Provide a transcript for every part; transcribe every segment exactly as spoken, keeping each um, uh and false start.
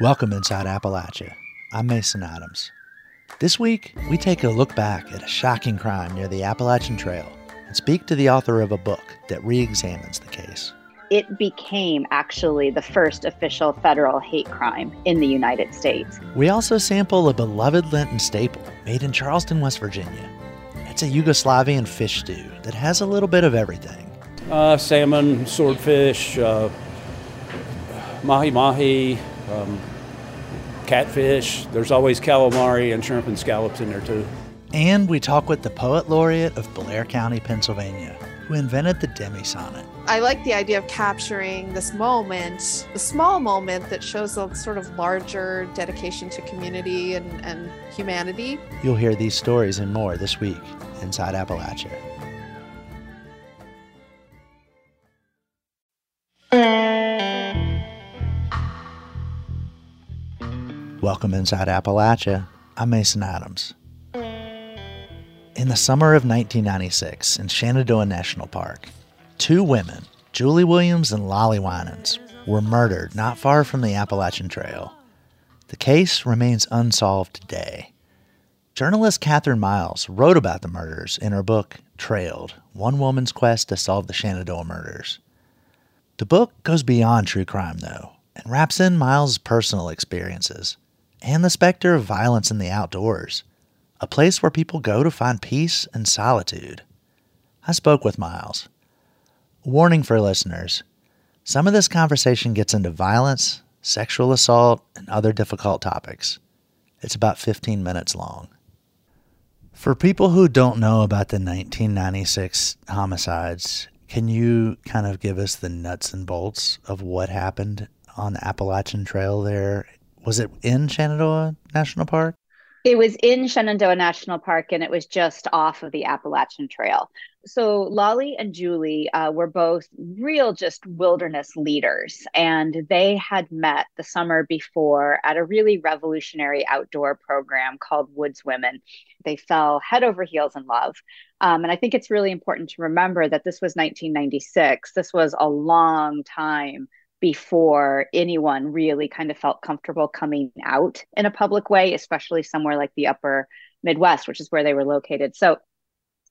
Welcome inside Appalachia. I'm Mason Adams. This week, we take a look back at a shocking crime near the Appalachian Trail and speak to the author of a book that re-examines the case. It became actually the first official federal hate crime in the United States. We also sample a beloved Lenten staple made in Charleston, West Virginia. It's a Yugoslavian fish stew that has a little bit of everything. Uh, salmon, swordfish, uh, mahi-mahi, Um, catfish. There's always calamari and shrimp and scallops in there too. And we talk with the poet laureate of Blair County, Pennsylvania, who invented the demi-sonnet. I like the idea of capturing this moment, a small moment that shows a sort of larger dedication to community and, and humanity. You'll hear these stories and more this week inside Appalachia. Welcome inside Appalachia. I'm Mason Adams. In the summer of nineteen ninety-six in Shenandoah National Park, two women, Julie Williams and Lolly Winans, were murdered not far from the Appalachian Trail. The case remains unsolved today. Journalist Catherine Miles wrote about the murders in her book, Trailed, One Woman's Quest to Solve the Shenandoah Murders. The book goes beyond true crime, though, and wraps in Miles' personal experiences and the specter of violence in the outdoors, a place where people go to find peace and solitude. I spoke with Miles. Warning for listeners, some of this conversation gets into violence, sexual assault, and other difficult topics. It's about fifteen minutes long. For people who don't know about the nineteen ninety-six homicides, can you kind of give us the nuts and bolts of what happened on the Appalachian Trail there? Was it in Shenandoah National Park? It was in Shenandoah National Park, and it was just off of the Appalachian Trail. So Lolly and Julie uh, were both real just wilderness leaders, and they had met the summer before at a really revolutionary outdoor program called Woods Women. They fell head over heels in love. Um, and I think it's really important to remember that this was nineteen ninety-six. This was a long time before anyone really kind of felt comfortable coming out in a public way, especially somewhere like the upper Midwest, which is where they were located. So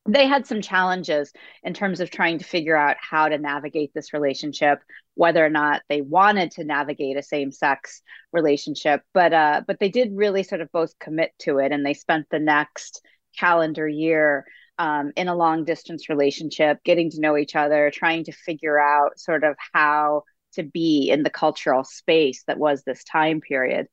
they had some challenges in terms of trying to figure out how to navigate this relationship, whether or not they wanted to navigate a same-sex relationship. But uh, but they did really sort of both commit to it, and they spent the next calendar year um, in a long-distance relationship, getting to know each other, trying to figure out sort of how to be in the cultural space that was this time period.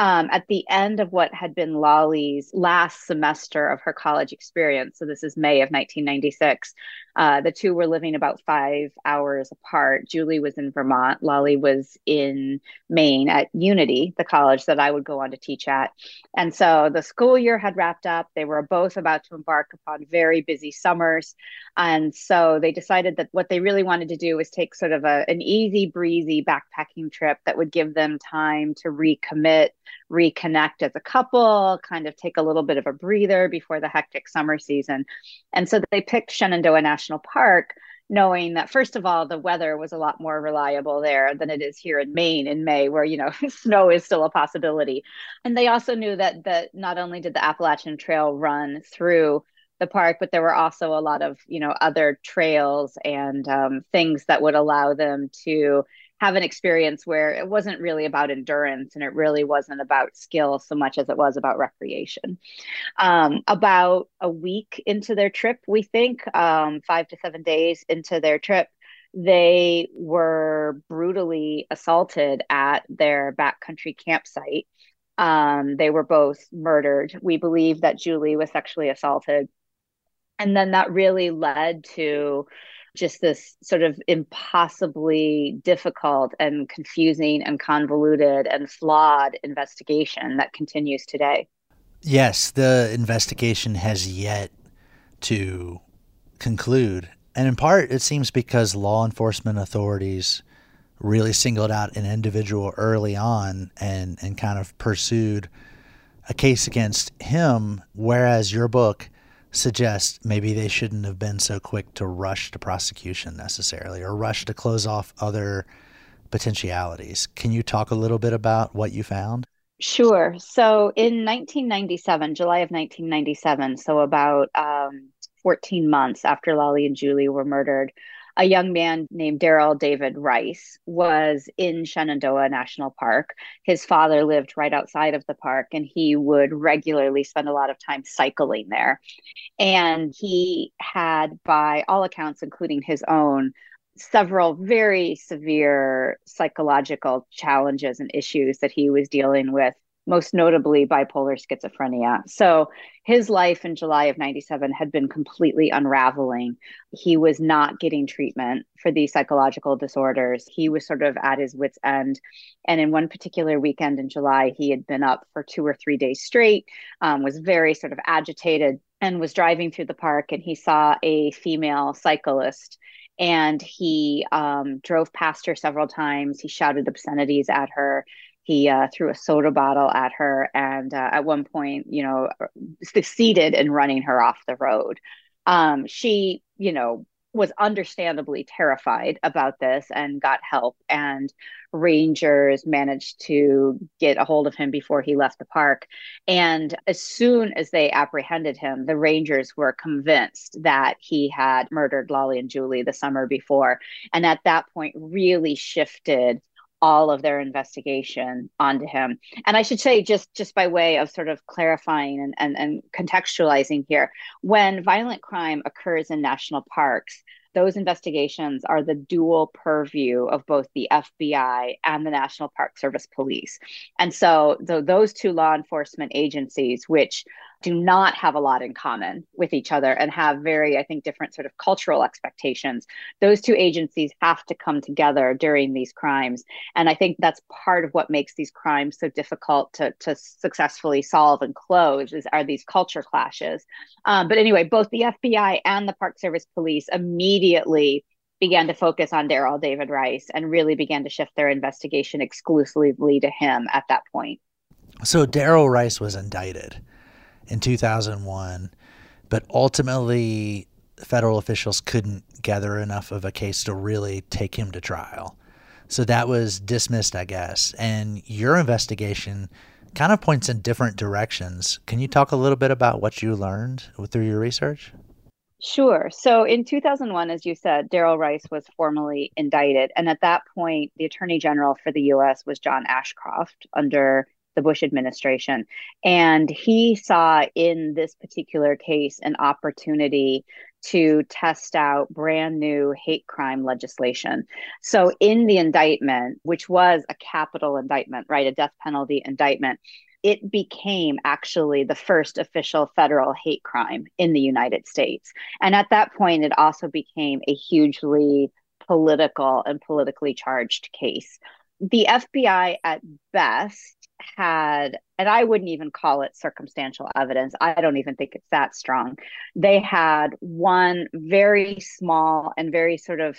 Um, at the end of what had been Lolly's last semester of her college experience, so this is May of nineteen ninety-six, uh, the two were living about five hours apart. Julie was in Vermont. Lolly was in Maine at Unity, the college that I would go on to teach at. And so the school year had wrapped up. They were both about to embark upon very busy summers. And so they decided that what they really wanted to do was take sort of a, an easy breezy backpacking trip that would give them time to recommit, reconnect as a couple, kind of take a little bit of a breather before the hectic summer season. And so they picked Shenandoah National Park, knowing that, first of all, the weather was a lot more reliable there than it is here in Maine in May, where, you know, snow is still a possibility. And they also knew that that not only did the Appalachian Trail run through the park, but there were also a lot of, you know, other trails and um, things that would allow them to have an experience where it wasn't really about endurance and it really wasn't about skill so much as it was about recreation. Um, about a week into their trip, we think, um, five to seven days into their trip, they were brutally assaulted at their backcountry campsite. Um, they were both murdered. We believe that Julie was sexually assaulted. And then that really led to just this sort of impossibly difficult and confusing and convoluted and flawed investigation that continues today. Yes, the investigation has yet to conclude. And in part, it seems because law enforcement authorities really singled out an individual early on and, and kind of pursued a case against him, whereas your book suggest maybe they shouldn't have been so quick to rush to prosecution necessarily, or rush to close off other potentialities. Can you talk a little bit about what you found? Sure. So in nineteen ninety-seven, July of nineteen ninety-seven, so about um, fourteen months after Lolly and Julie were murdered, a young man named Darrell David Rice was in Shenandoah National Park. His father lived right outside of the park, and he would regularly spend a lot of time cycling there. And he had, by all accounts, including his own, several very severe psychological challenges and issues that he was dealing with, most notably bipolar schizophrenia. So his life in July of ninety-seven had been completely unraveling. He was not getting treatment for these psychological disorders. He was sort of at his wit's end. And in one particular weekend in July, he had been up for two or three days straight, um, was very sort of agitated, and was driving through the park, and he saw a female cyclist. And he um, drove past her several times. He shouted obscenities at her. He uh, threw a soda bottle at her. And uh, at one point, you know, succeeded in running her off the road. Um, she, you know, was understandably terrified about this and got help. And rangers managed to get a hold of him before he left the park. And as soon as they apprehended him, the rangers were convinced that he had murdered Lolly and Julie the summer before. And at that point, really shifted all of their investigation onto him. And I should say, just, just by way of sort of clarifying and, and, and contextualizing here, when violent crime occurs in national parks, those investigations are the dual purview of both the F B I and the National Park Service Police. And so the, those two law enforcement agencies, which do not have a lot in common with each other and have very, I think, different sort of cultural expectations, those two agencies have to come together during these crimes. And I think that's part of what makes these crimes so difficult to, to successfully solve and close is are these culture clashes. Um, but anyway, both the F B I and the Park Service Police immediately began to focus on Darrell David Rice and really began to shift their investigation exclusively to him at that point. So Darrell Rice was indicted in two thousand one, but ultimately federal officials couldn't gather enough of a case to really take him to trial. So that was dismissed, I guess. And your investigation kind of points in different directions. Can you talk a little bit about what you learned through your research? Sure. So in two thousand one, as you said, Darrell Rice was formally indicted. And at that point, the Attorney General for the U S was John Ashcroft under the Bush administration. And he saw in this particular case an opportunity to test out brand new hate crime legislation. So in the indictment, which was a capital indictment, right, a death penalty indictment, it became actually the first official federal hate crime in the United States. And at that point, it also became a hugely political and politically charged case. The F B I at best had, and I wouldn't even call it circumstantial evidence. I don't even think it's that strong. They had one very small and very sort of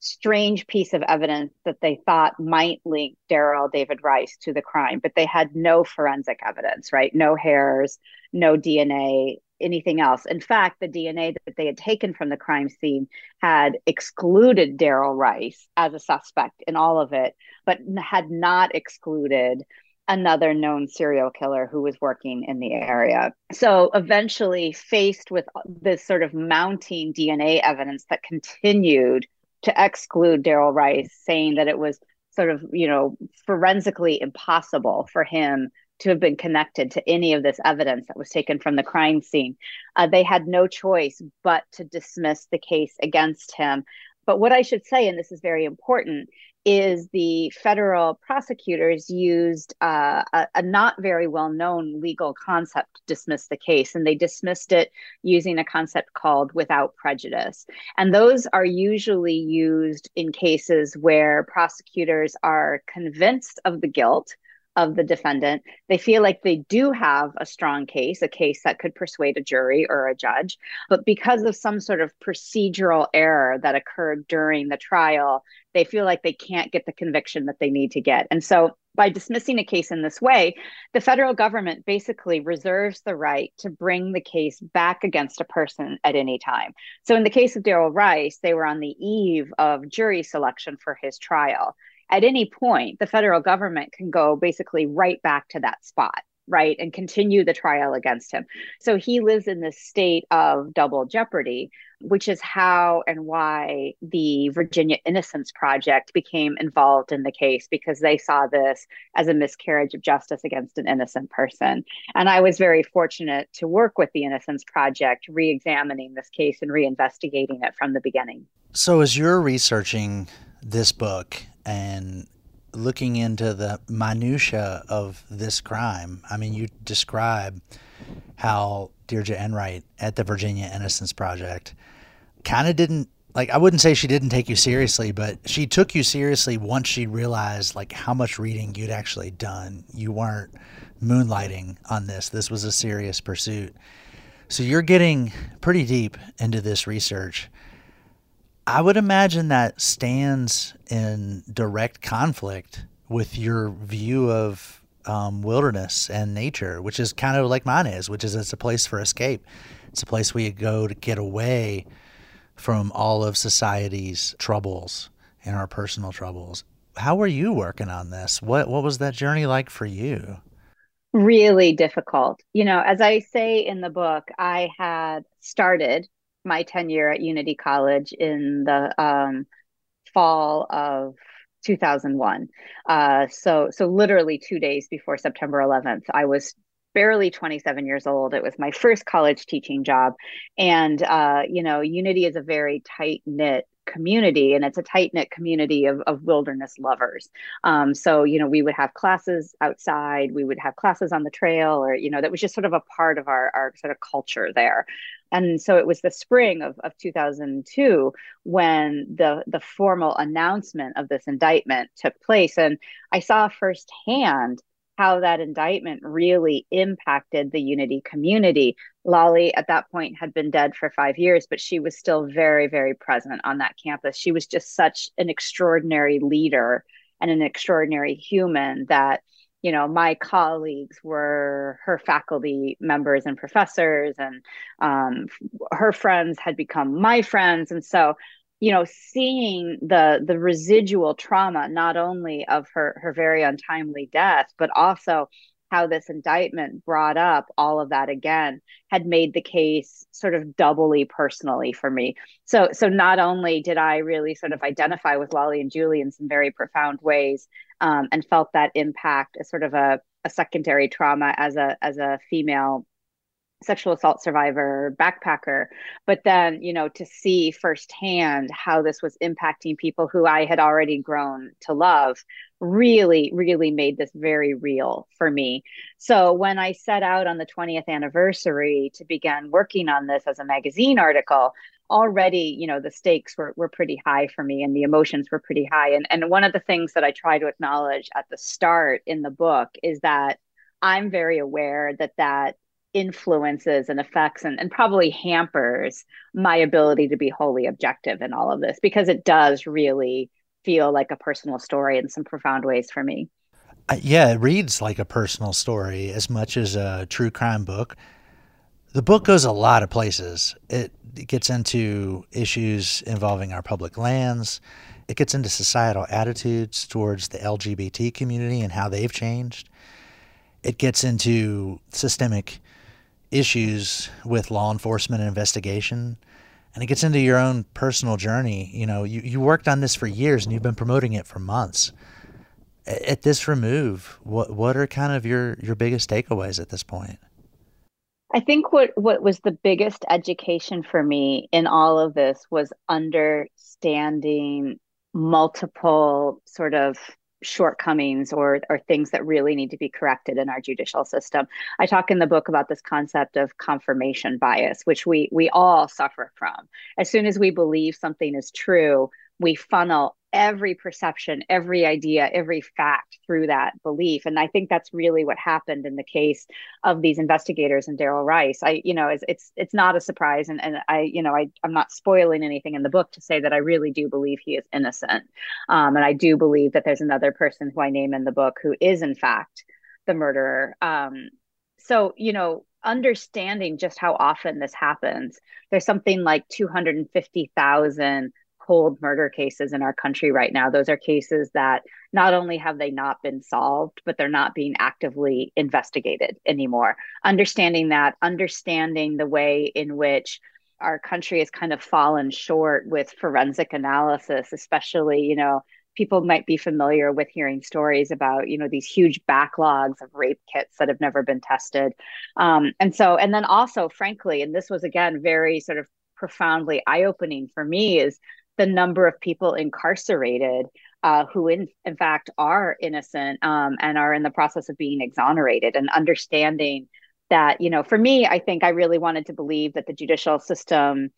strange piece of evidence that they thought might link Darrell David Rice to the crime, but they had no forensic evidence, right? No hairs, no D N A, anything else. In fact, the D N A that they had taken from the crime scene had excluded Darrell Rice as a suspect in all of it, but had not excluded another known serial killer who was working in the area. So eventually, faced with this sort of mounting D N A evidence that continued to exclude Darrell Rice, saying that it was sort of, you know, forensically impossible for him to have been connected to any of this evidence that was taken from the crime scene, uh, they had no choice but to dismiss the case against him. But what I should say, and this is very important, is the federal prosecutors used uh, a, a not very well-known legal concept to dismiss the case, and they dismissed it using a concept called without prejudice. And those are usually used in cases where prosecutors are convinced of the guilt of the defendant. They feel like they do have a strong case, a case that could persuade a jury or a judge, but because of some sort of procedural error that occurred during the trial, they feel like they can't get the conviction that they need to get. And so by dismissing a case in this way, the federal government basically reserves the right to bring the case back against a person at any time. So in the case of Darrell Rice, they were on the eve of jury selection for his trial. at any point, the federal government can go basically right back to that spot, right, and continue the trial against him. So he lives in this state of double jeopardy, which is how and why the Virginia Innocence Project became involved in the case, because they saw this as a miscarriage of justice against an innocent person. And I was very fortunate to work with the Innocence Project, re-examining this case and reinvestigating it from the beginning. So as you're researching this book and looking into the minutia of this crime, I mean, you describe how Deirdre Enright at the Virginia Innocence Project kind of didn't, like, I wouldn't say she didn't take you seriously, but she took you seriously once she realized, like, how much reading you'd actually done. You weren't moonlighting on this. This was a serious pursuit. So you're getting pretty deep into this research. I would imagine that stands in direct conflict with your view of um, wilderness and nature, which is kind of like mine is, which is it's a place for escape. It's a place we go to get away from all of society's troubles and our personal troubles. How were you working on this? What what was that journey like for you? Really difficult. You know, as I say in the book, I had started my tenure at Unity College in the um, fall of two thousand one. Uh, so, so literally two days before September eleventh, I was barely twenty-seven years old. It was my first college teaching job. And, uh, you know, Unity is a very tight knit community, and it's a tight knit community of, of wilderness lovers. Um, so, you know, we would have classes outside, we would have classes on the trail, or, you know, that was just sort of a part of our, our sort of culture there. And so it was the spring of, of two thousand two when the, the formal announcement of this indictment took place. And I saw firsthand how that indictment really impacted the Unity community. Lolly, at that point, had been dead for five years, but she was still very, very present on that campus. She was just such an extraordinary leader and an extraordinary human that, you know, my colleagues were her faculty members and professors, and um, her friends had become my friends. And so, you know, seeing the the residual trauma, not only of her, her very untimely death, but also how this indictment brought up all of that again, had made the case sort of doubly personally for me. So, so not only did I really sort of identify with Lolly and Julie in some very profound ways, um, and felt that impact as sort of a, a secondary trauma as a as a female sexual assault survivor, backpacker, but then, you know, to see firsthand how this was impacting people who I had already grown to love really, really made this very real for me. So when I set out on the twentieth anniversary to begin working on this as a magazine article, already, you know, the stakes were, were pretty high for me, and the emotions were pretty high. And, and one of the things that I try to acknowledge at the start in the book is that I'm very aware that that influences and affects and, and probably hampers my ability to be wholly objective in all of this, because it does really feel like a personal story in some profound ways for me. Uh, yeah, it reads like a personal story as much as a true crime book. The book goes a lot of places. It, it gets into issues involving our public lands. It gets into societal attitudes towards the L G B T community and how they've changed. It gets into systemic issues with law enforcement and investigation, and it gets into your own personal journey. You know, you, you worked on this for years and you've been promoting it for months. At this remove, what what are kind of your, your biggest takeaways at this point? I think what, what was the biggest education for me in all of this was understanding multiple sort of shortcomings or or things that really need to be corrected in our judicial system. I talk in the book about this concept of confirmation bias, which we we all suffer from. As soon as we believe something is true, we funnel every perception, every idea, every fact through that belief. And I think that's really what happened in the case of these investigators and Darrell Rice. I, you know, it's, it's, it's not a surprise. And, and I, you know, I, I'm not spoiling anything in the book to say that I really do believe he is innocent. Um, and I do believe that there's another person who I name in the book who is in fact the murderer. Um, so, you know, understanding just how often this happens, there's something like two hundred fifty thousand cold murder cases in our country right now. Those are cases that not only have they not been solved, but they're not being actively investigated anymore. Understanding that, understanding the way in which our country has kind of fallen short with forensic analysis, especially, you know, people might be familiar with hearing stories about, you know, these huge backlogs of rape kits that have never been tested. Um, and so, and then also, frankly, and this was, again, very sort of profoundly eye-opening for me, is the number of people incarcerated uh, who in, in fact are innocent um, and are in the process of being exonerated, and understanding that, you know, for me, I think I really wanted to believe that the judicial system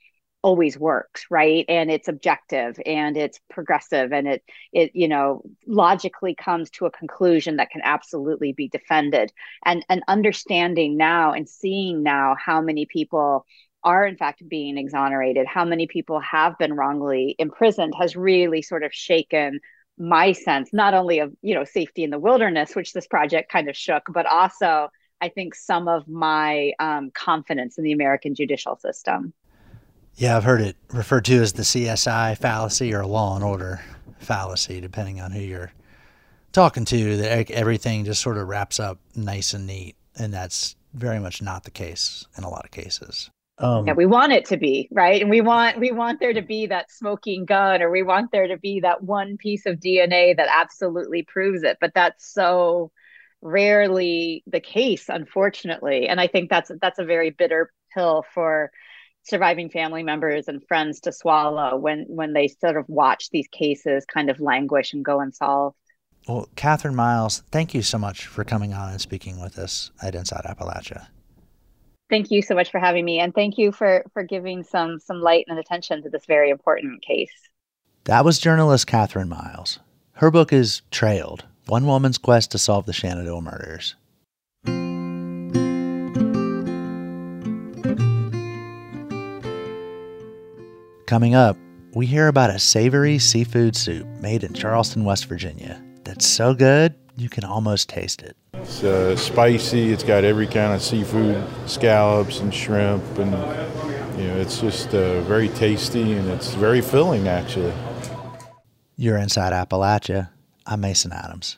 always works, right? And it's objective and it's progressive and it, it, you know, logically comes to a conclusion that can absolutely be defended. And, and understanding now and seeing now how many people are in fact being exonerated, how many people have been wrongly imprisoned, has really sort of shaken my sense, not only of, you know, safety in the wilderness, which this project kind of shook, but also I think some of my um, confidence in the American judicial system. Yeah, I've heard it referred to as the C S I fallacy or Law and Order fallacy, depending on who you're talking to, that everything just sort of wraps up nice and neat. And that's very much not the case in a lot of cases. Um, yeah, we want it to be, right? And we want we want there to be that smoking gun, or we want there to be that one piece of D N A that absolutely proves it. But that's so rarely the case, unfortunately. And I think that's that's a very bitter pill for surviving family members and friends to swallow when when they sort of watch these cases kind of languish and go unsolved. Well, Catherine Miles, thank you so much for coming on and speaking with us at Inside Appalachia. Thank you so much for having me. And thank you for, for giving some, some light and attention to this very important case. That was journalist Catherine Miles. Her book is Trailed, One Woman's Quest to Solve the Shenandoah Murders. Coming up, we hear about a savory seafood soup made in Charleston, West Virginia, that's so good you can almost taste it. It's uh, spicy. It's got every kind of seafood, scallops and shrimp, and you know, it's just uh, very tasty and it's very filling, actually. You're Inside Appalachia. I'm Mason Adams.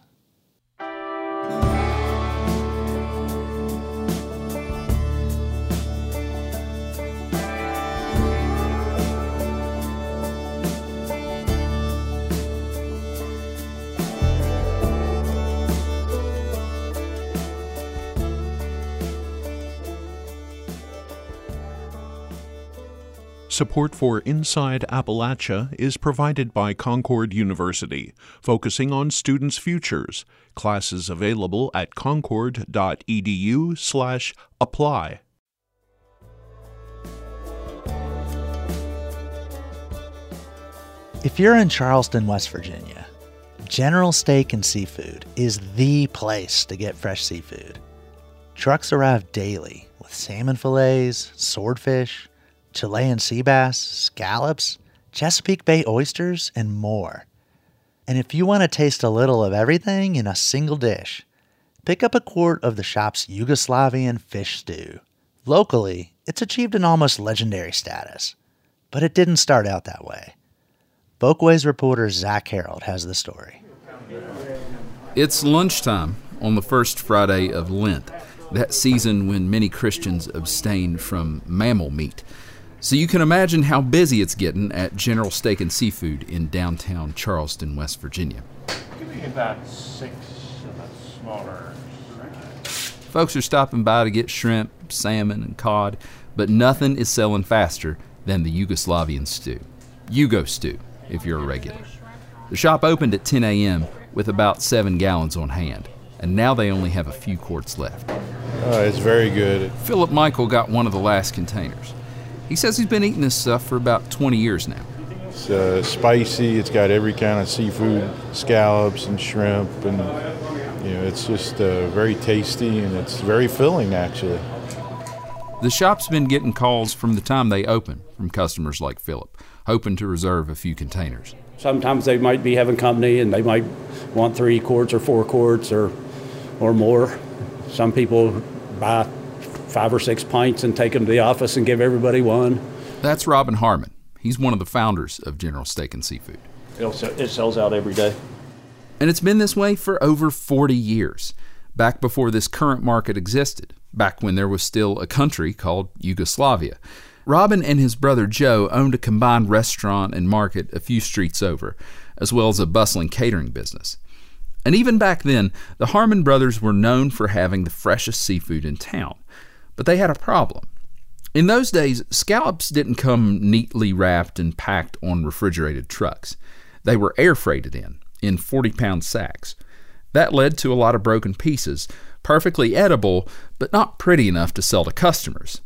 Support for Inside Appalachia is provided by Concord University, focusing on students' futures. Classes available at concord.edu slash apply. If you're in Charleston, West Virginia, General Steak and Seafood is the place to get fresh seafood. Trucks arrive daily with salmon fillets, swordfish, Chilean sea bass, scallops, Chesapeake Bay oysters, and more. And if you want to taste a little of everything in a single dish, pick up a quart of the shop's Yugoslavian fish stew. Locally, it's achieved an almost legendary status, but it didn't start out that way. Folkways reporter Zach Harold has the story. It's lunchtime on the first Friday of Lent, that season when many Christians abstain from mammal meat. So you can imagine how busy it's getting at General Steak and Seafood in downtown Charleston, West Virginia. Give me about six of the smaller. Folks are stopping by to get shrimp, salmon, and cod, but nothing is selling faster than the Yugoslavian stew. Yugo stew, if you're a regular. The shop opened at ten a.m. with about seven gallons on hand, and now they only have a few quarts left. Oh, it's very good. Philip Michael got one of the last containers. He says he's been eating this stuff for about twenty years now. It's uh, spicy. It's got every kind of seafood, scallops and shrimp, and you know, it's just uh, very tasty and it's very filling, actually. The shop's been getting calls from the time they open from customers like Philip, hoping to reserve a few containers. Sometimes they might be having company and they might want three quarts or four quarts or or more. Some people buy five or six pints and take them to the office and give everybody one. That's Robin Harmon. He's one of the founders of General Steak and Seafood. It sells out every day. And it's been this way for over forty years, back before this current market existed, back when there was still a country called Yugoslavia. Robin and his brother Joe owned a combined restaurant and market a few streets over, as well as a bustling catering business. And even back then, the Harmon brothers were known for having the freshest seafood in town. But they had a problem. In those days, scallops didn't come neatly wrapped and packed on refrigerated trucks. They were air freighted in, in forty-pound sacks. That led to a lot of broken pieces, perfectly edible, but not pretty enough to sell to customers.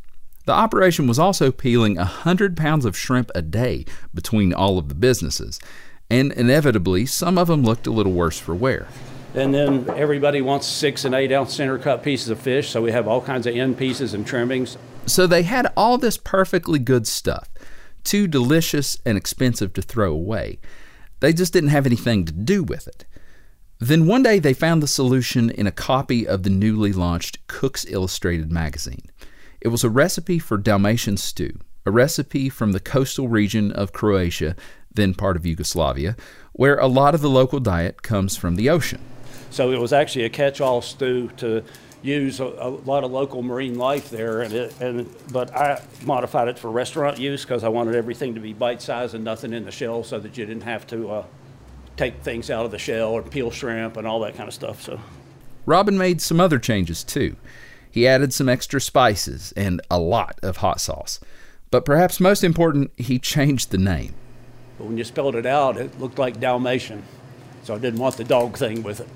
The operation was also peeling one hundred pounds of shrimp a day between all of the businesses, and inevitably, some of them looked a little worse for wear. And then everybody wants six and eight ounce center cut pieces of fish, so we have all kinds of end pieces and trimmings. So they had all this perfectly good stuff, too delicious and expensive to throw away. They just didn't have anything to do with it. Then one day they found the solution in a copy of the newly launched Cook's Illustrated magazine. It was a recipe for Dalmatian stew, a recipe from the coastal region of Croatia, then part of Yugoslavia, where a lot of the local diet comes from the ocean. So it was actually a catch-all stew to use a, a lot of local marine life there, and it, and but I modified it for restaurant use because I wanted everything to be bite-sized and nothing in the shell, so that you didn't have to uh, take things out of the shell or peel shrimp and all that kind of stuff. So Robin made some other changes too. He added some extra spices and a lot of hot sauce. But perhaps most important, he changed the name. But when you spelled it out, it looked like Dalmatian, so I didn't want the dog thing with it.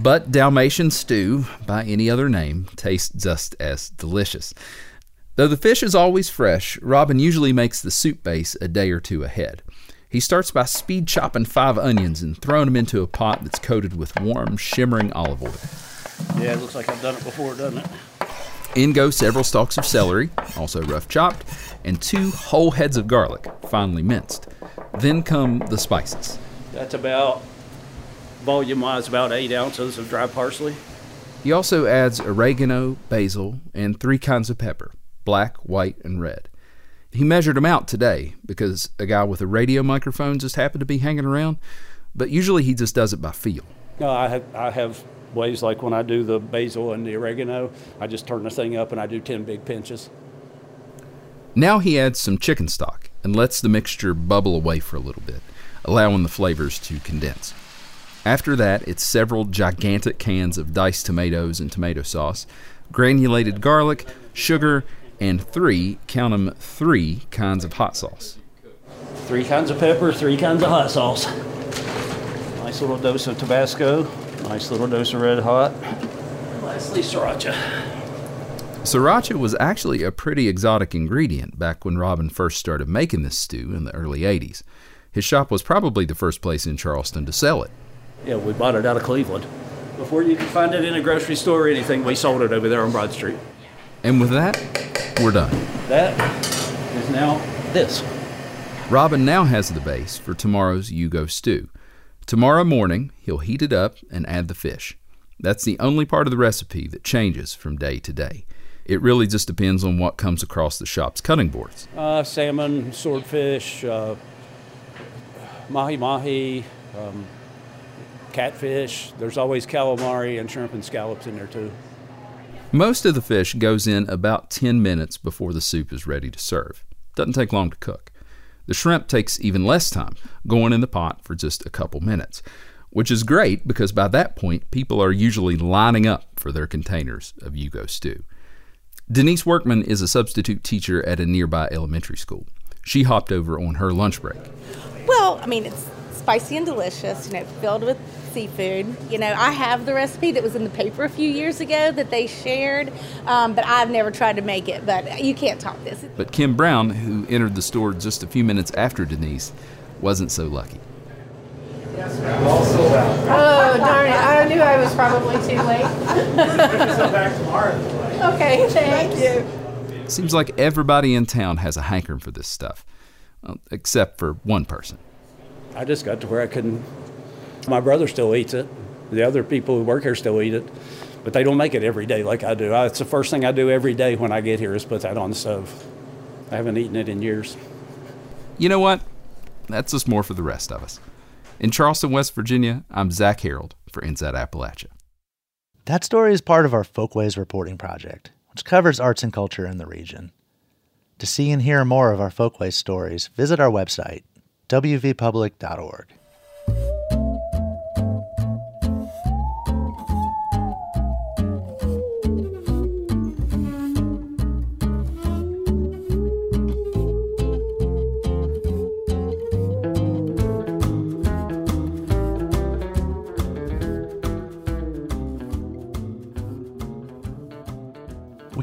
But Dalmatian stew, by any other name, tastes just as delicious. Though the fish is always fresh, Robin usually makes the soup base a day or two ahead. He starts by speed chopping five onions and throwing them into a pot that's coated with warm, shimmering olive oil. Yeah, it looks like I've done it before, doesn't it? In go several stalks of celery, also rough chopped, and two whole heads of garlic, finely minced. Then come the spices. That's about... volume-wise, about eight ounces of dry parsley. He also adds oregano, basil, and three kinds of pepper, black, white, and red. He measured them out today because a guy with a radio microphone just happened to be hanging around, but usually he just does it by feel. No, I have, I have ways like when I do the basil and the oregano, I just turn the thing up and I do ten big pinches. Now he adds some chicken stock and lets the mixture bubble away for a little bit, allowing the flavors to condense. After that, it's several gigantic cans of diced tomatoes and tomato sauce, granulated garlic, sugar, and three, count them, three kinds of hot sauce. Three kinds of pepper, three kinds of hot sauce. Nice little dose of Tabasco, nice little dose of Red Hot. Lastly, sriracha. Sriracha was actually a pretty exotic ingredient back when Robin first started making this stew in the early eighties. His shop was probably the first place in Charleston to sell it. Yeah, we bought it out of Cleveland. Before you could find it in a grocery store or anything, we sold it over there on Broad Street. And with that, we're done. That is now this. Robin now has the base for tomorrow's Yugo stew. Tomorrow morning, he'll heat it up and add the fish. That's the only part of the recipe that changes from day to day. It really just depends on what comes across the shop's cutting boards. Uh, salmon, swordfish, uh, mahi-mahi, um, catfish. There's always calamari and shrimp and scallops in there too. Most of the fish goes in about ten minutes before the soup is ready to serve. Doesn't take long to cook. The shrimp takes even less time, going in the pot for just a couple minutes, which is great because by that point, people are usually lining up for their containers of Yugo stew. Denise Workman is a substitute teacher at a nearby elementary school. She hopped over on her lunch break. Well, I mean, it's spicy and delicious, you know, filled with seafood. You know, I have the recipe that was in the paper a few years ago that they shared, um, but I've never tried to make it, but you can't top this. But Kim Brown, who entered the store just a few minutes after Denise, wasn't so lucky. Oh, darn it. I knew I was probably too late. Okay, thank you. Seems like everybody in town has a hankering for this stuff, well, except for one person. I just got to where I couldn't. My brother still eats it. The other people who work here still eat it, but they don't make it every day like I do. I, it's the first thing I do every day when I get here is put that on the stove. I haven't eaten it in years. you know what? That's just more for the rest of us. In Charleston, West Virginia, I'm Zach Harold for Inside Appalachia. That story is part of our Folkways reporting project, which covers arts and culture in the region. To see and hear more of our Folkways stories, visit our website, w v public dot org.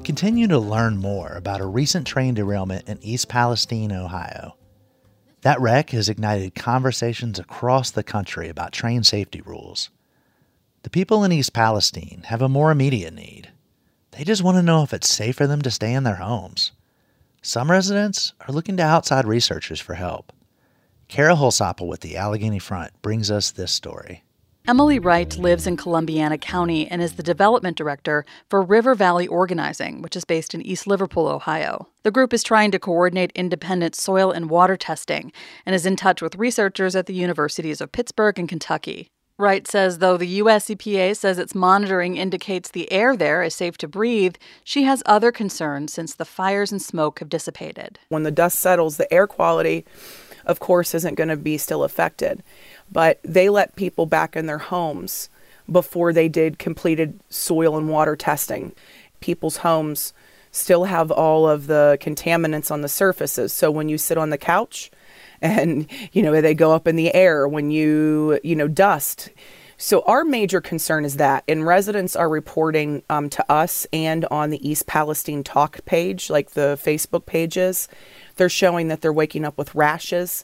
Continue to learn more about a recent train derailment in East Palestine, Ohio. That wreck has ignited conversations across the country about train safety rules. The people in East Palestine have a more immediate need. They just want to know if it's safe for them to stay in their homes. Some residents are looking to outside researchers for help. Kara Holsapple with the Allegheny Front brings us this story. Emily Wright lives in Columbiana County and is the development director for River Valley Organizing, which is based in East Liverpool, Ohio. The group is trying to coordinate independent soil and water testing and is in touch with researchers at the universities of Pittsburgh and Kentucky. Wright says though the U S E P A says its monitoring indicates the air there is safe to breathe, she has other concerns since the fires and smoke have dissipated. When the dust settles, the air quality, of course, isn't going to be still affected. But they let people back in their homes before they did completed soil and water testing. People's homes still have all of the contaminants on the surfaces. So when you sit on the couch and, you know, they go up in the air when you, you know, dust. So our major concern is that, and residents are reporting um, to us and on the East Palestine Talk page, like the Facebook pages, they're showing that they're waking up with rashes.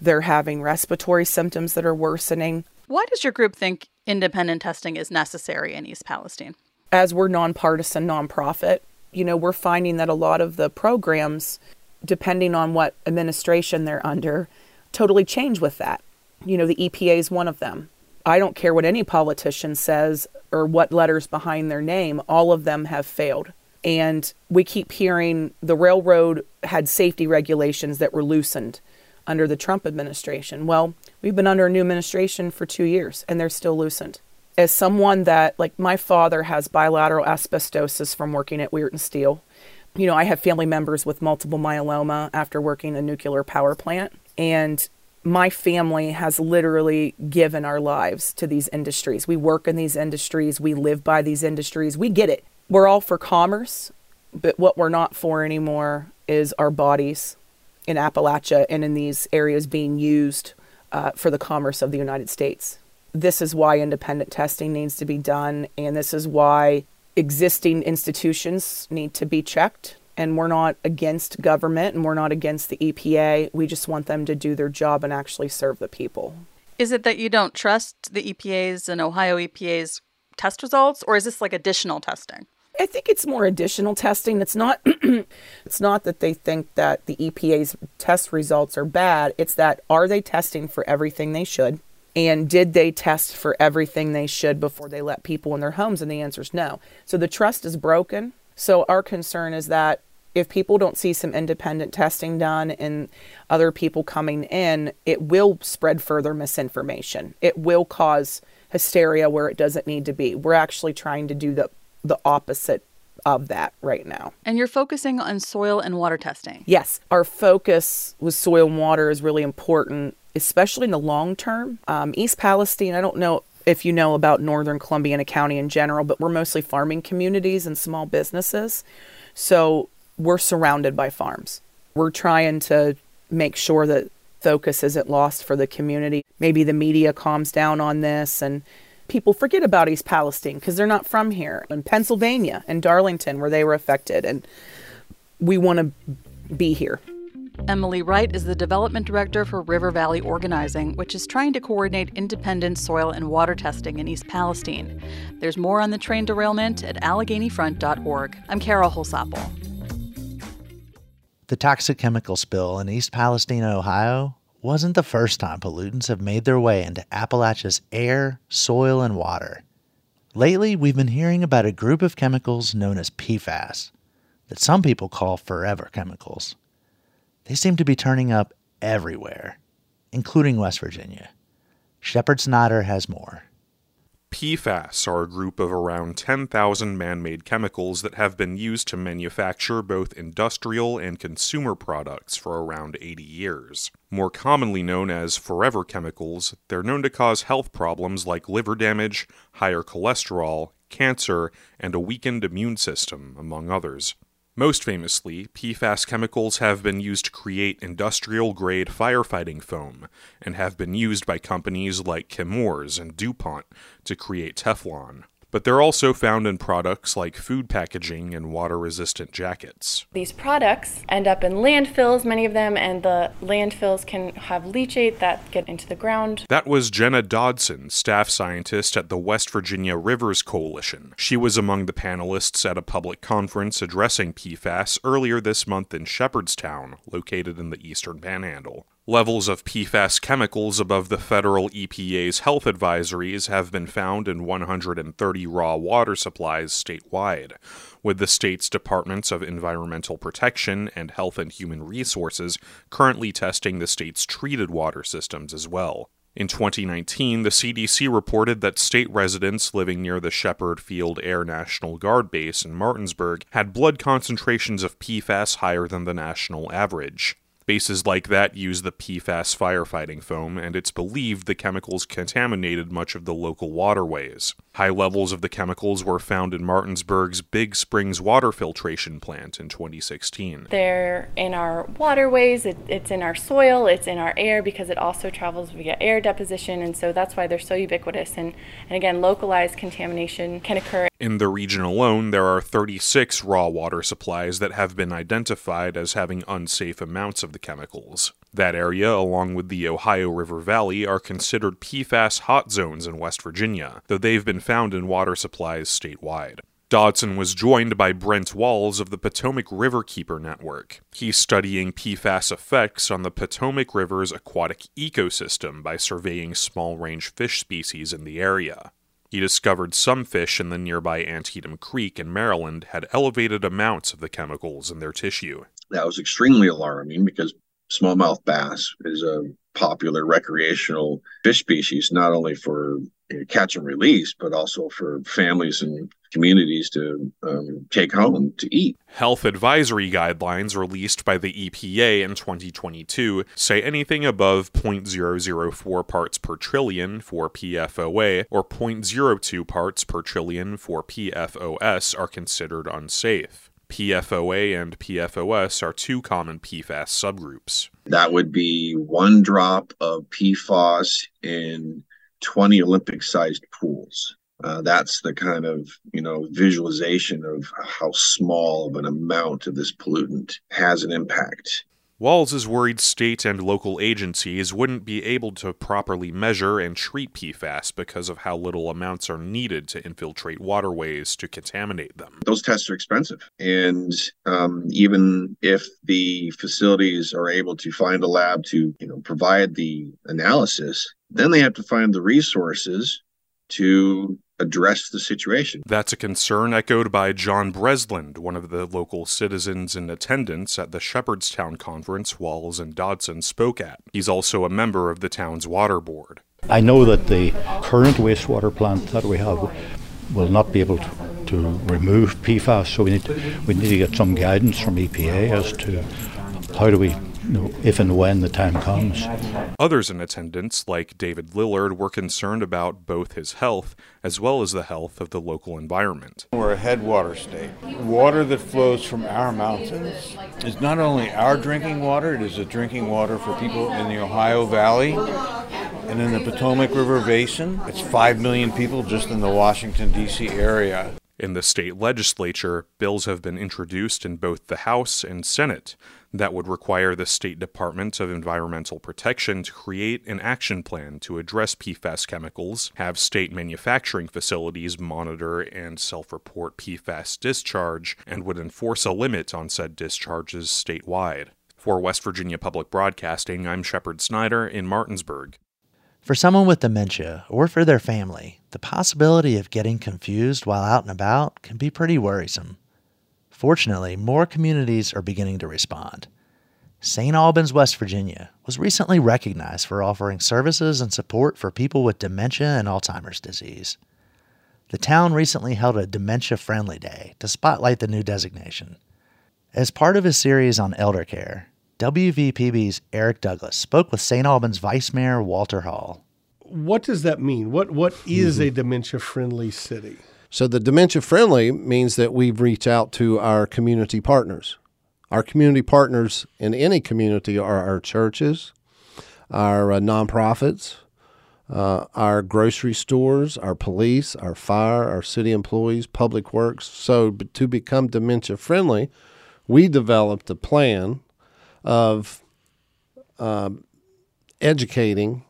They're having respiratory symptoms that are worsening. Why does your group think independent testing is necessary in East Palestine? As we're nonpartisan, nonprofit, you know, we're finding that a lot of the programs, depending on what administration they're under, totally change with that. You know, the E P A is one of them. I don't care what any politician says or what letters behind their name, all of them have failed. And we keep hearing the railroad had safety regulations that were loosened under the Trump administration. Well, we've been under a new administration for two years and they're still loosened. As someone that, like my father has bilateral asbestosis from working at Weirton Steel, you know, I have family members with multiple myeloma after working a nuclear power plant. And my family has literally given our lives to these industries. We work in these industries, we live by these industries, we get it. We're all for commerce, but what we're not for anymore is our bodies in Appalachia and in these areas being used uh, for the commerce of the United States. This is why independent testing needs to be done, and this is why existing institutions need to be checked. And we're not against government, and we're not against the E P A. We just want them to do their job and actually serve the people. Is it that you don't trust the E P A's and Ohio E P A's test results, or is this like additional testing? I think it's more additional testing. It's not it's not that they think that the E P A's test results are bad. It's that, are they testing for everything they should? And did they test for everything they should before they let people in their homes? And the answer is no. So the trust is broken. So our concern is that if people don't see some independent testing done and other people coming in, it will spread further misinformation. It will cause hysteria where it doesn't need to be. We're actually trying to do the the opposite of that right now. And you're focusing on soil and water testing. Yes. Our focus with soil and water is really important, especially in the long term. Um, East Palestine, I don't know if you know about northern Columbiana County in general, but we're mostly farming communities and small businesses. So we're surrounded by farms. We're trying to make sure that focus isn't lost for the community. Maybe the media calms down on this and people forget about East Palestine because they're not from here. In Pennsylvania and Darlington, where they were affected, and we want to be here. Emily Wright is the development director for River Valley Organizing, which is trying to coordinate independent soil and water testing in East Palestine. There's more on the train derailment at Allegheny Front dot org. I'm Kara Holsapple. The toxic chemical spill in East Palestine, Ohio, wasn't the first time pollutants have made their way into Appalachia's air, soil, and water. Lately, we've been hearing about a group of chemicals known as P F A S, that some people call forever chemicals. They seem to be turning up everywhere, including West Virginia. Shepherd's Nodder has more. P FAS are a group of around ten thousand man-made chemicals that have been used to manufacture both industrial and consumer products for around eighty years. More commonly known as forever chemicals, they're known to cause health problems like liver damage, higher cholesterol, cancer, and a weakened immune system, among others. Most famously, P FAS chemicals have been used to create industrial-grade firefighting foam, and have been used by companies like Chemours and DuPont to create Teflon. But they're also found in products like food packaging and water-resistant jackets. These products end up in landfills, many of them, and the landfills can have leachate that get into the ground. That was Jenna Dodson, staff scientist at the West Virginia Rivers Coalition. She was among the panelists at a public conference addressing P FAS earlier this month in Shepherdstown, located in the Eastern Panhandle. Levels of P FAS chemicals above the federal E P A's health advisories have been found in one hundred thirty raw water supplies statewide, with the state's Departments of Environmental Protection and Health and Human Resources currently testing the state's treated water systems as well. In twenty nineteen, the C D C reported that state residents living near the Shepherd Field Air National Guard Base in Martinsburg had blood concentrations of P FAS higher than the national average. Bases like that use the P FAS firefighting foam, and it's believed the chemicals contaminated much of the local waterways. High levels of the chemicals were found in Martinsburg's Big Springs water filtration plant in twenty sixteen. They're in our waterways, it, it's in our soil, it's in our air, because it also travels via air deposition, and so that's why they're so ubiquitous. And, and again, localized contamination can occur. In the region alone, there are thirty-six raw water supplies that have been identified as having unsafe amounts of the chemicals. That area, along with the Ohio River Valley, are considered P FAS hot zones in West Virginia, though they've been found in water supplies statewide. Dodson was joined by Brent Walls of the Potomac Riverkeeper Network. He's studying P FAS effects on the Potomac River's aquatic ecosystem by surveying small-range fish species in the area. He discovered some fish in the nearby Antietam Creek in Maryland had elevated amounts of the chemicals in their tissue. That was extremely alarming because smallmouth bass is a popular recreational fish species, not only for you know, catch and release, but also for families and communities to um, take home to eat. Health advisory guidelines released by the E P A in twenty twenty-two say anything above zero point zero zero four parts per trillion for P F O A or zero point zero two parts per trillion for P F O S are considered unsafe. P F O A and P F O S are two common P FAS subgroups. That would be one drop of P FOS in twenty Olympic-sized pools. Uh, that's the kind of, you know, visualization of how small of an amount of this pollutant has an impact. Walls is worried state and local agencies wouldn't be able to properly measure and treat P FAS because of how little amounts are needed to infiltrate waterways to contaminate them. Those tests are expensive, and um, even if the facilities are able to find a lab to, you know, provide the analysis, then they have to find the resources to address the situation. That's a concern echoed by John Bresland, one of the local citizens in attendance at the Shepherdstown conference Walls and Dodson spoke at. He's also a member of the town's water board. I know that the current wastewater plant that we have will not be able to, to remove P FAS, so we need to, we need to get some guidance from E P A as to how do we No, if and when the time comes. Others in attendance, like David Lillard, were concerned about both his health as well as the health of the local environment. We're a headwater state. Water that flows from our mountains is not only our drinking water, it is the drinking water for people in the Ohio Valley and in the Potomac River Basin. It's five million people just in the Washington, D C area. In the state legislature, bills have been introduced in both the House and Senate that would require the State Department of Environmental Protection to create an action plan to address P FAS chemicals, have state manufacturing facilities monitor and self-report P FAS discharge, and would enforce a limit on said discharges statewide. For West Virginia Public Broadcasting, I'm Shepard Snyder in Martinsburg. For someone with dementia, or for their family, the possibility of getting confused while out and about can be pretty worrisome. Fortunately, more communities are beginning to respond. Saint Albans, West Virginia, was recently recognized for offering services and support for people with dementia and Alzheimer's disease. The town recently held a dementia-friendly day to spotlight the new designation. As part of his series on elder care, W V P B's Eric Douglas spoke with Saint Albans Vice Mayor Walter Hall. What does that mean? What What is a dementia-friendly city? So the dementia-friendly means that we reach out to our community partners. Our community partners in any community are our churches, our uh, nonprofits, uh, our grocery stores, our police, our fire, our city employees, public works. So to become dementia-friendly, we developed a plan of uh, educating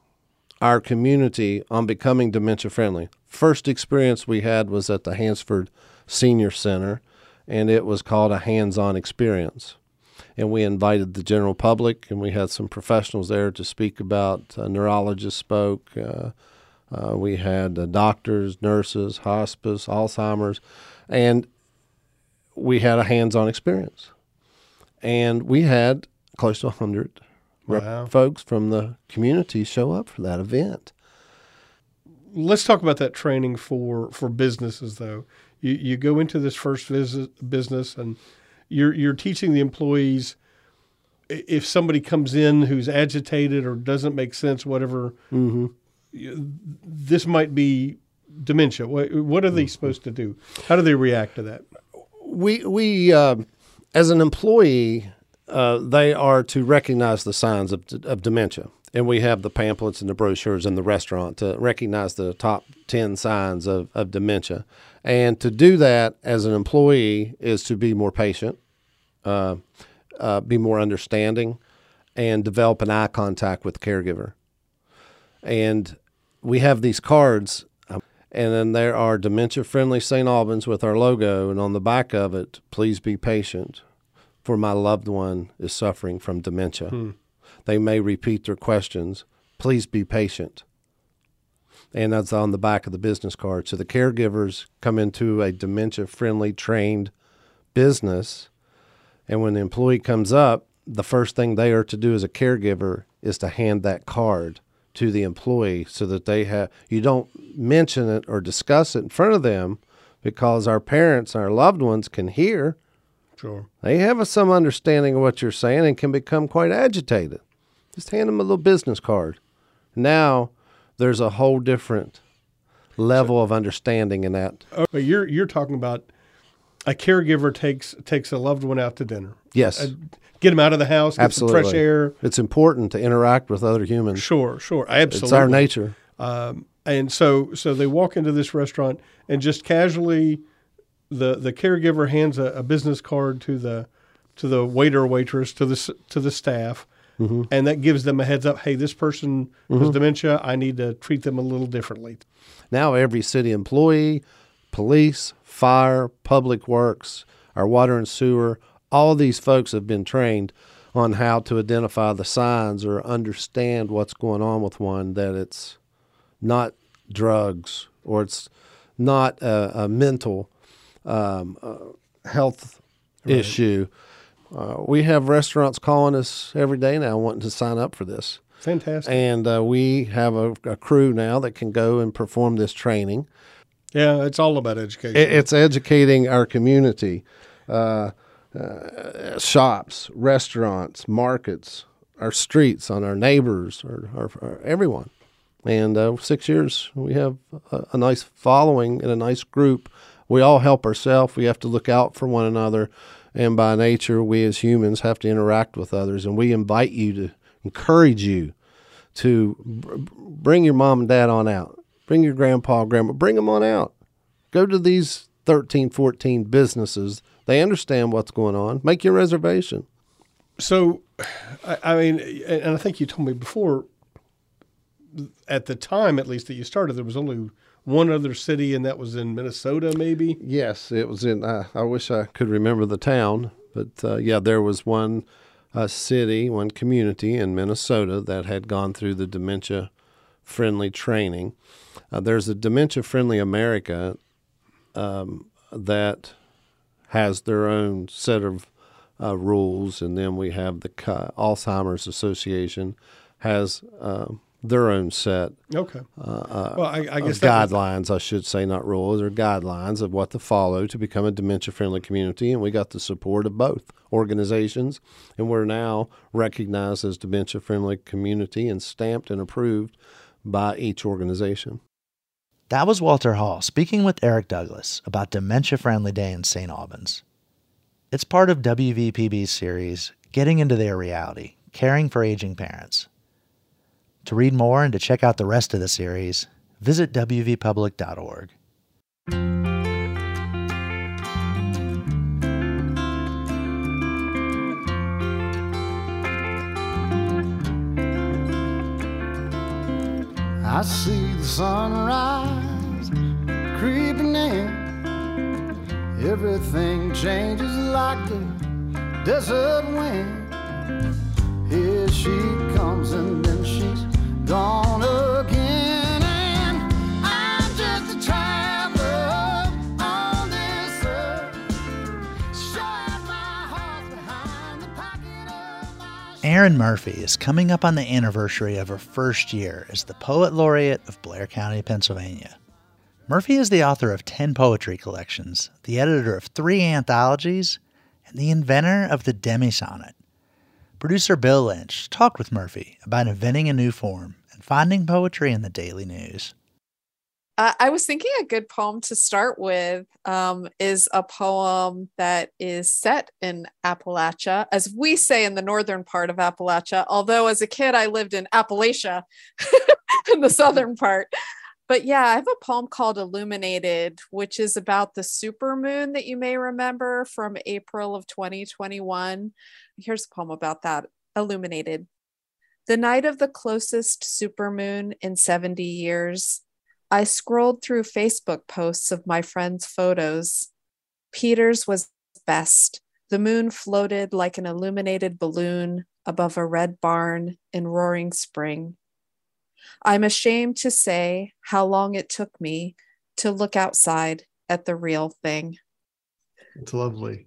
our community on becoming dementia-friendly. First experience we had was at the Hansford Senior Center, and it was called a hands-on experience. And we invited the general public, and we had some professionals there to speak about. A neurologist spoke. Uh, uh, we had uh, doctors, nurses, hospice, Alzheimer's, and we had a hands-on experience. And we had close to one hundred wow. folks from the community show up for that event. Let's talk about that training for, for businesses, though. You, you go into this first visit business, and you're, you're teaching the employees, if somebody comes in who's agitated or doesn't make sense, whatever, mm-hmm. this might be dementia. What, what are they mm-hmm. supposed to do? How do they react to that? We, we uh, as an employee, uh, they are to recognize the signs of, of dementia. And we have the pamphlets and the brochures in the restaurant to recognize the top ten signs of, of dementia. And to do that as an employee is to be more patient, uh, uh, be more understanding, and develop an eye contact with the caregiver. And we have these cards, and then there are dementia-friendly Saint Albans with our logo, and on the back of it, please be patient, for my loved one is suffering from dementia. Hmm. They may repeat their questions. Please be patient. And that's on the back of the business card. So the caregivers come into a dementia-friendly trained business, and when the employee comes up, the first thing they are to do as a caregiver is to hand that card to the employee so that they have, you don't mention it or discuss it in front of them, because our parents and our loved ones can hear. Sure. They have some understanding of what you're saying and can become quite agitated. Just hand them a little business card. Now there's a whole different level so, of understanding in that. But you're you're talking about a caregiver takes takes a loved one out to dinner. Yes. Uh, get them out of the house, get absolutely. Some fresh air. It's important to interact with other humans. Sure, sure. Absolutely. It's our nature. Um, and so so they walk into this restaurant and just casually – The the caregiver hands a, a business card to the to the waiter or waitress, to the to the staff, mm-hmm. and that gives them a heads up. Hey, this person mm-hmm. has dementia. I need to treat them a little differently. Now every city employee, police, fire, public works, our water and sewer, all these folks have been trained on how to identify the signs or understand what's going on with one, that it's not drugs or it's not a, a mental Um, uh, health right. issue. Uh, we have restaurants calling us every day now wanting to sign up for this. Fantastic. And uh, we have a, a crew now that can go and perform this training. Yeah, it's all about education. It, it's educating our community, uh, uh, shops, restaurants, markets, our streets, on our neighbors, or, or, or everyone. And uh, six years, we have a, a nice following and a nice group. We all help ourselves. We have to look out for one another. And by nature, we as humans have to interact with others. And we invite you to encourage you to b- bring your mom and dad on out. Bring your grandpa, grandma. Bring them on out. Go to these thirteen, fourteen businesses. They understand what's going on. Make your reservation. So, I, I mean, and I think you told me before, at the time at least that you started, there was only one other city, and that was in Minnesota, maybe? Yes, it was in, uh, I wish I could remember the town, but uh, yeah, there was one uh, city, one community in Minnesota that had gone through the dementia-friendly training. Uh, there's a Dementia-Friendly America um, that has their own set of uh, rules, and then we have the uh, Alzheimer's Association has uh, their own set. Okay. Uh, well, I, I guess guidelines, I should say, not rules, or guidelines of what to follow to become a dementia-friendly community, and we got the support of both organizations, and we're now recognized as dementia-friendly community and stamped and approved by each organization. That was Walter Hall speaking with Eric Douglas about Dementia Friendly Day in Saint Albans. It's part of W V P B's series, Getting Into Their Reality, Caring for Aging Parents. To read more and to check out the rest of the series, visit w v public dot org. I see the sunrise creeping in. Everything changes like the desert wind. Here she comes and then she's gone again. And I'm just a traveler on this earth, shoving my heart behind the pocket of my shoes. Erin Murphy is coming up on the anniversary of her first year as the Poet Laureate of Blair County, Pennsylvania. Murphy is the author of ten poetry collections, the editor of three anthologies, and the inventor of the demi-sonnet. Producer Bill Lynch talked with Murphy about inventing a new form and finding poetry in the daily news. Uh, I was thinking a good poem to start with um, is a poem that is set in Appalachia, as we say in the northern part of Appalachia, although as a kid I lived in Appalachia in the southern part. But yeah, I have a poem called Illuminated, which is about the supermoon that you may remember from April of twenty twenty-one. Here's a poem about that. Illuminated. The night of the closest supermoon in seventy years, I scrolled through Facebook posts of my friends' photos. Peter's was best. The moon floated like an illuminated balloon above a red barn in roaring spring. I'm ashamed to say how long it took me to look outside at the real thing. It's lovely.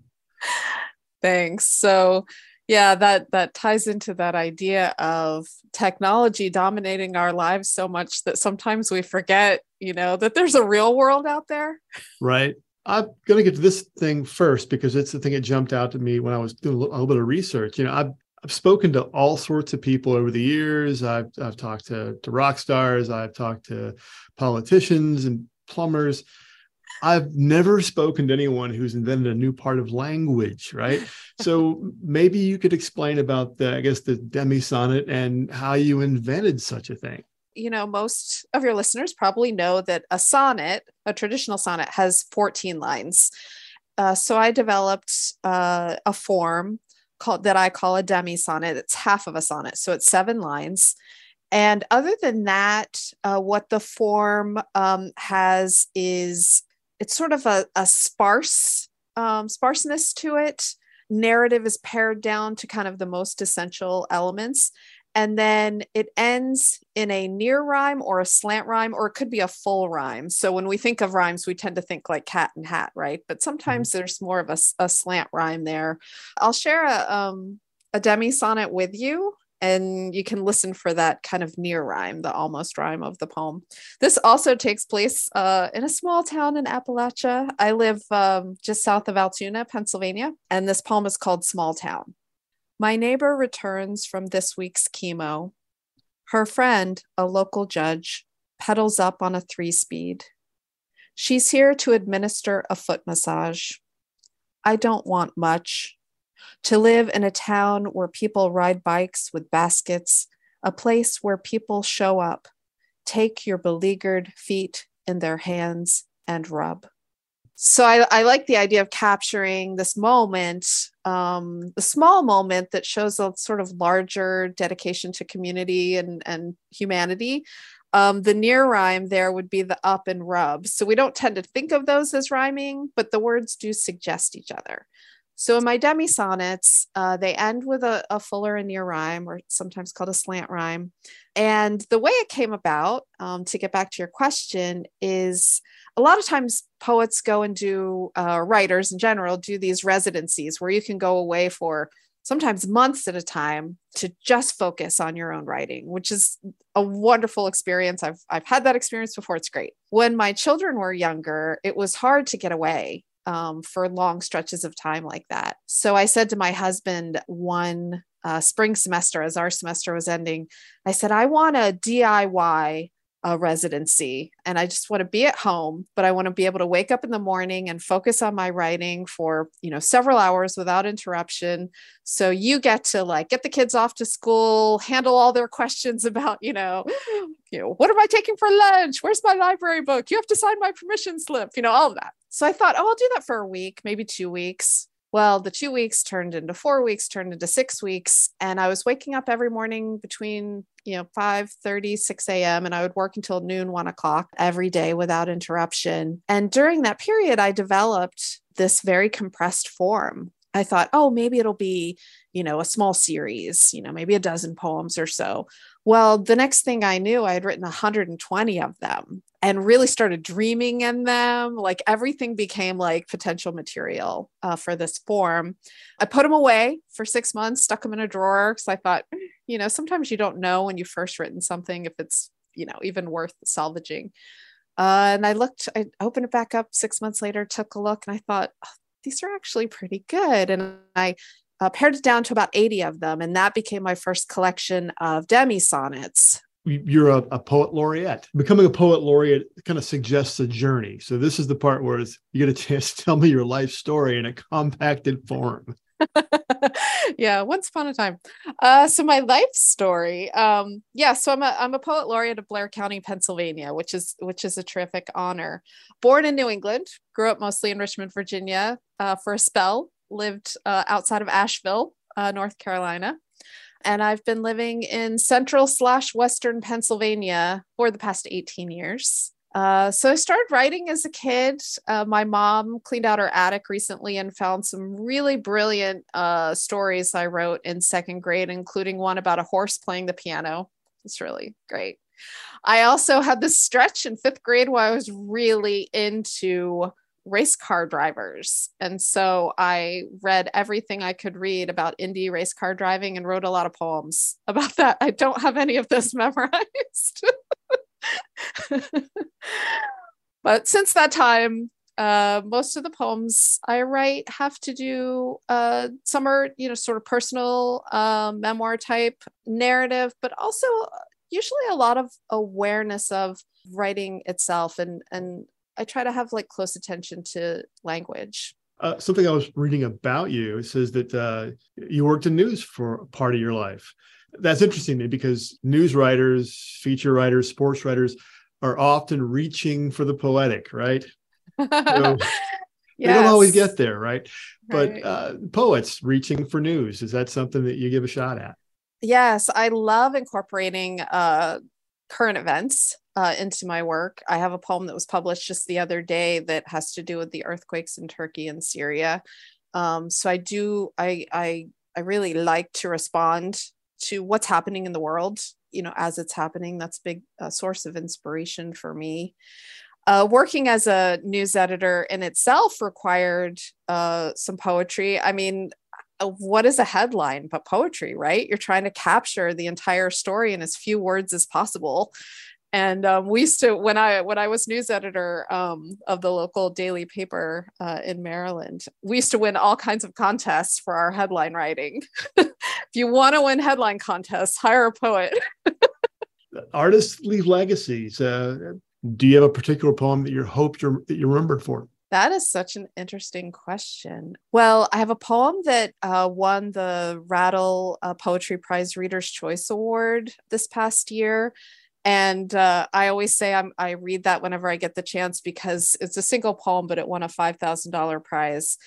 Thanks. So yeah, that, that ties into that idea of technology dominating our lives so much that sometimes we forget, you know, that there's a real world out there. Right. I'm going to get to this thing first because it's the thing that jumped out to me when I was doing a little bit of research. You know, I've I've spoken to all sorts of people over the years. I've I've talked to, to rock stars. I've talked to politicians and plumbers. I've never spoken to anyone who's invented a new part of language, right? So maybe you could explain about the, I guess, the demi-sonnet and how you invented such a thing. You know, most of your listeners probably know that a sonnet, a traditional sonnet, has fourteen lines. Uh, so I developed uh, a form called that I call a demi-sonnet. It's half of a sonnet. So it's seven lines. And other than that, uh, what the form um, has is it's sort of a, a sparse um, sparseness to it. Narrative is pared down to kind of the most essential elements. And then it ends in a near rhyme or a slant rhyme, or it could be a full rhyme. So when we think of rhymes, we tend to think like cat and hat, right? But sometimes there's more of a, a slant rhyme there. I'll share a, um, a demi-sonnet with you, and you can listen for that kind of near rhyme, the almost rhyme of the poem. This also takes place uh, in a small town in Appalachia. I live um, just south of Altoona, Pennsylvania, and this poem is called Small Town. My neighbor returns from this week's chemo. Her friend, a local judge, pedals up on a three-speed. She's here to administer a foot massage. I don't want much. To live in a town where people ride bikes with baskets, a place where people show up, take your beleaguered feet in their hands and rub. So I, I like the idea of capturing this moment, um, the small moment that shows a sort of larger dedication to community and, and humanity. Um, the near rhyme there would be the up and rub. So we don't tend to think of those as rhyming, but the words do suggest each other. So in my demi-sonnets, uh, they end with a, a full or a near rhyme, or sometimes called a slant rhyme. And the way it came about, um, to get back to your question, is a lot of times poets go and do, uh, writers in general, do these residencies where you can go away for sometimes months at a time to just focus on your own writing, which is a wonderful experience. I've, I've had that experience before. It's great. When my children were younger, it was hard to get away Um, for long stretches of time like that. So I said to my husband one uh, spring semester, as our semester was ending, I said, I want to D I Y a residency, and I just want to be at home, but I want to be able to wake up in the morning and focus on my writing for, you know, several hours without interruption. So you get to like get the kids off to school, handle all their questions about, you know, you know, what am I taking for lunch? Where's my library book? You have to sign my permission slip, you know, all of that. So I thought, oh, I'll do that for a week, maybe two weeks. Well, the two weeks turned into four weeks, turned into six weeks. And I was waking up every morning between, you know, five thirty, six a.m. And I would work until noon, one o'clock every day without interruption. And during that period, I developed this very compressed form. I thought, oh, maybe it'll be, you know, a small series, you know, maybe a dozen poems or so. Well, the next thing I knew, I had written one hundred twenty of them and really started dreaming in them. Like everything became like potential material uh, for this form. I put them away for six months, stuck them in a drawer because I thought, you know, sometimes you don't know when you've first written something if it's, you know, even worth salvaging. Uh, and I looked, I opened it back up six months later, took a look, and I thought, oh, these are actually pretty good. And I uh, pared it down to about eighty of them. And that became my first collection of demi-sonnets. You're a, a poet laureate. Becoming a poet laureate kind of suggests a journey. So this is the part where it's, you get a chance to tell me your life story in a compacted form. Yeah. Once upon a time. Uh, so my life story. Um, yeah. So I'm a, I'm a poet laureate of Blair County, Pennsylvania, which is, which is a terrific honor. Born in New England, grew up mostly in Richmond, Virginia, uh, for a spell, lived uh, outside of Asheville, uh, North Carolina. And I've been living in central slash Western Pennsylvania for the past eighteen years. Uh, so I started writing as a kid. Uh, my mom cleaned out her attic recently and found some really brilliant uh, stories I wrote in second grade, including one about a horse playing the piano. It's really great. I also had this stretch in fifth grade where I was really into race car drivers. And so I read everything I could read about Indy race car driving and wrote a lot of poems about that. I don't have any of those memorized. But since that time, uh, most of the poems I write have to do, uh, some are, you know, sort of personal, uh, memoir type narrative, but also usually a lot of awareness of writing itself. And, and I try to have like close attention to language. Uh, something I was reading about you, it says that uh, you worked in news for part of your life. That's interesting to me because news writers, feature writers, sports writers are often reaching for the poetic, right? So yes. They don't always get there, right? Right. But uh, poets reaching for news, is that something that you give a shot at? Yes, I love incorporating uh, current events uh, into my work. I have a poem that was published just the other day that has to do with the earthquakes in Turkey and Syria. Um, so I do, I, I, I really like to respond to what's happening in the world, you know, as it's happening. That's a big uh, source of inspiration for me. Uh, working as a news editor in itself required uh, some poetry. I mean, what is a headline but poetry, right? You're trying to capture the entire story in as few words as possible. And um, we used to, when I when I was news editor um, of the local daily paper uh, in Maryland, we used to win all kinds of contests for our headline writing. If you want to win headline contests, hire a poet. Artists leave legacies. Uh, do you have a particular poem that you hope you're, that you're remembered for? That is such an interesting question. Well, I have a poem that uh, won the Rattle uh, Poetry Prize Reader's Choice Award this past year. And uh, I always say I'm, I read that whenever I get the chance because it's a single poem, but it won a five thousand dollars prize.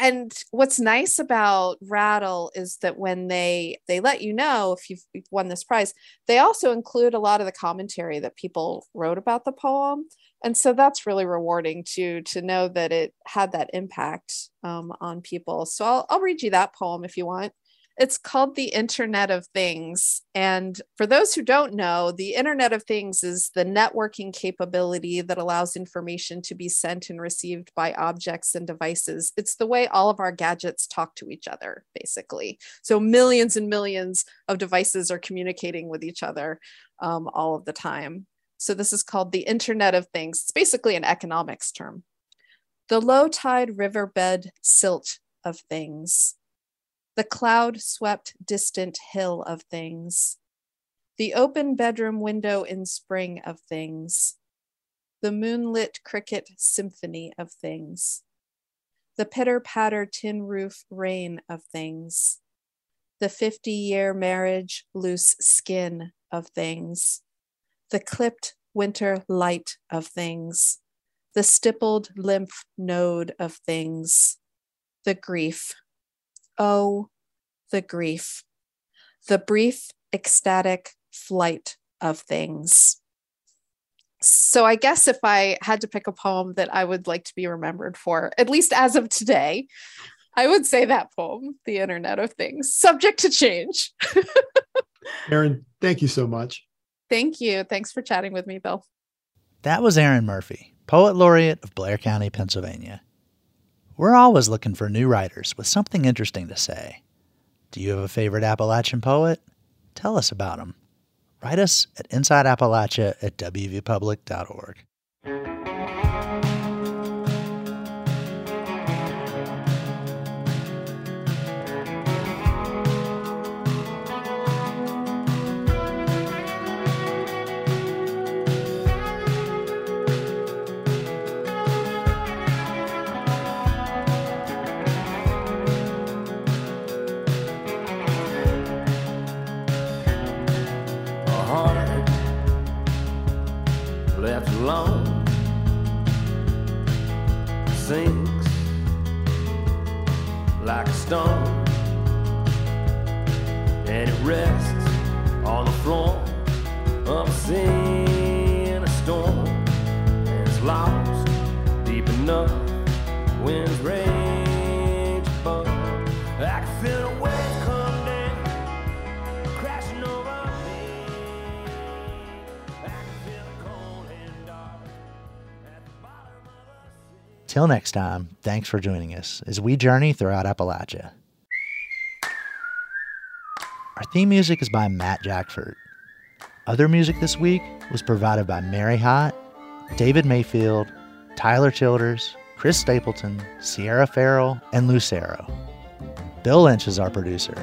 And what's nice about Rattle is that when they they let you know if you've won this prize, they also include a lot of the commentary that people wrote about the poem. And so that's really rewarding to, to know that it had that impact um, on people. So I'll, I'll read you that poem if you want. It's called The Internet of Things. And for those who don't know, the Internet of Things is the networking capability that allows information to be sent and received by objects and devices. It's the way all of our gadgets talk to each other, basically. So millions and millions of devices are communicating with each other um, all of the time. So this is called the Internet of Things. It's basically an economics term. The low tide riverbed silt of things. The cloud swept distant hill of things. The open bedroom window in spring of things. The moonlit cricket symphony of things. The pitter patter tin roof rain of things. The fifty year marriage loose skin of things. The clipped winter light of things, the stippled lymph node of things, the grief, oh, the grief, the brief ecstatic flight of things. So I guess if I had to pick a poem that I would like to be remembered for, at least as of today, I would say that poem, The Internet of Things, subject to change. Erin, thank you so much. Thank you. Thanks for chatting with me, Bill. That was Erin Murphy, Poet Laureate of Blair County, Pennsylvania. We're always looking for new writers with something interesting to say. Do you have a favorite Appalachian poet? Tell us about them. Write us at InsideAppalachia at w v public dot org. Till next time, thanks for joining us as we journey throughout Appalachia. Our theme music is by Matt Jackford. Other music this week was provided by Mary Hott, David Mayfield, Tyler Childers, Chris Stapleton, Sierra Farrell, and Lucero. Bill Lynch is our producer.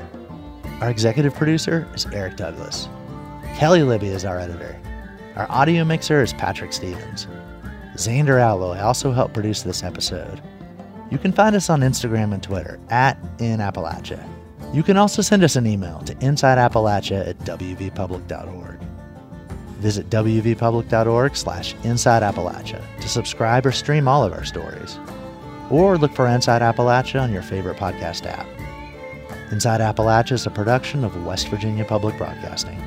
Our executive producer is Eric Douglas. Kelly Libby is our editor. Our audio mixer is Patrick Stevens. Xander Alloy also helped produce this episode. You can find us on Instagram and Twitter at InAppalachia. You can also send us an email to InsideAppalachia at w v public dot org. Visit w v public dot org slash InsideAppalachia to subscribe or stream all of our stories. Or look for Inside Appalachia on your favorite podcast app. Inside Appalachia is a production of West Virginia Public Broadcasting.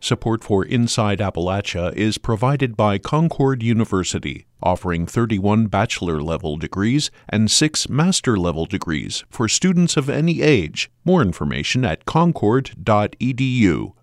Support for Inside Appalachia is provided by Concord University, offering thirty-one bachelor-level degrees and six master-level degrees for students of any age. More information at concord dot e d u.